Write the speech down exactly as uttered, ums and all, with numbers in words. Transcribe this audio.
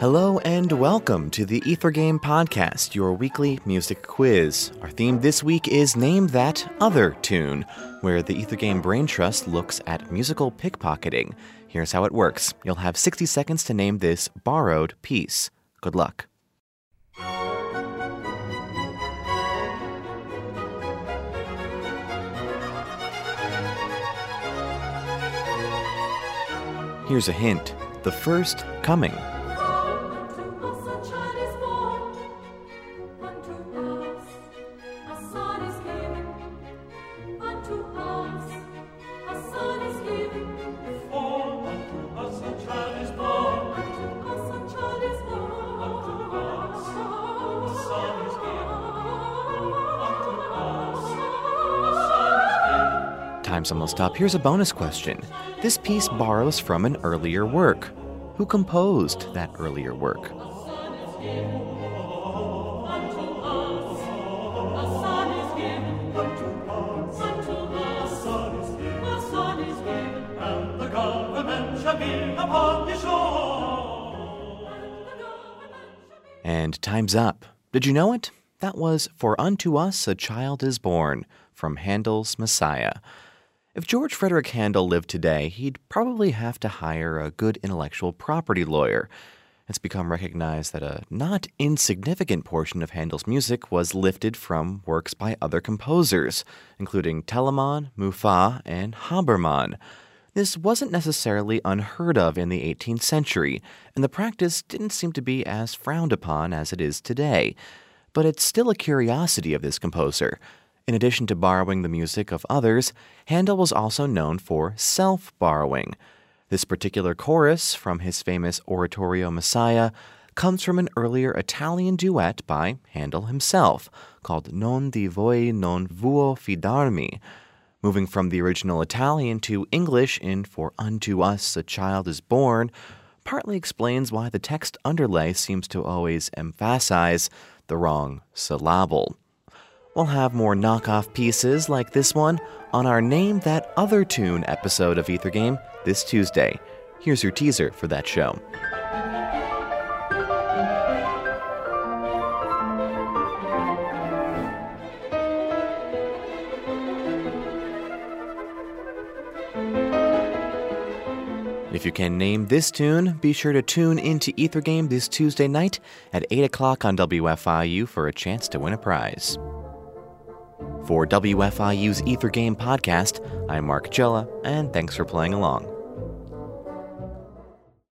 Hello and welcome to the Ether Game podcast, your weekly music quiz. Our theme this week is Name That Other Tune, where the Ether Game Brain Trust looks at musical pickpocketing. Here's how it works. You'll have sixty seconds to name this borrowed piece. Good luck. Here's a hint. The First Coming. Time's almost up. Here's a bonus question. This piece borrows from an earlier work. Who composed that earlier work? And time's up. Did you know it? That was For Unto Us a Child is Born from Handel's Messiah. If George Frederick Handel lived today, he'd probably have to hire a good intellectual property lawyer. It's become recognized that a not insignificant portion of Handel's music was lifted from works by other composers, including Telemann, Muffat, and Habermann. This wasn't necessarily unheard of in the eighteenth century, and the practice didn't seem to be as frowned upon as it is today. But it's still a curiosity of this composer. In addition to borrowing the music of others, Handel was also known for self-borrowing. This particular chorus from his famous oratorio Messiah comes from an earlier Italian duet by Handel himself called Non di voi non vuol fidarmi. Moving from the original Italian to English in For Unto Us a Child is Born partly explains why the text underlay seems to always emphasize the wrong syllable. We'll have more knockoff pieces like this one on our Name That Other Tune episode of Ether Game this Tuesday. Here's your teaser for that show. If you can name this tune, be sure to tune into Ether Game this Tuesday night at eight o'clock on W F I U for a chance to win a prize. For W F I U's Ether Game podcast, I'm Mark Jella, and thanks for playing along.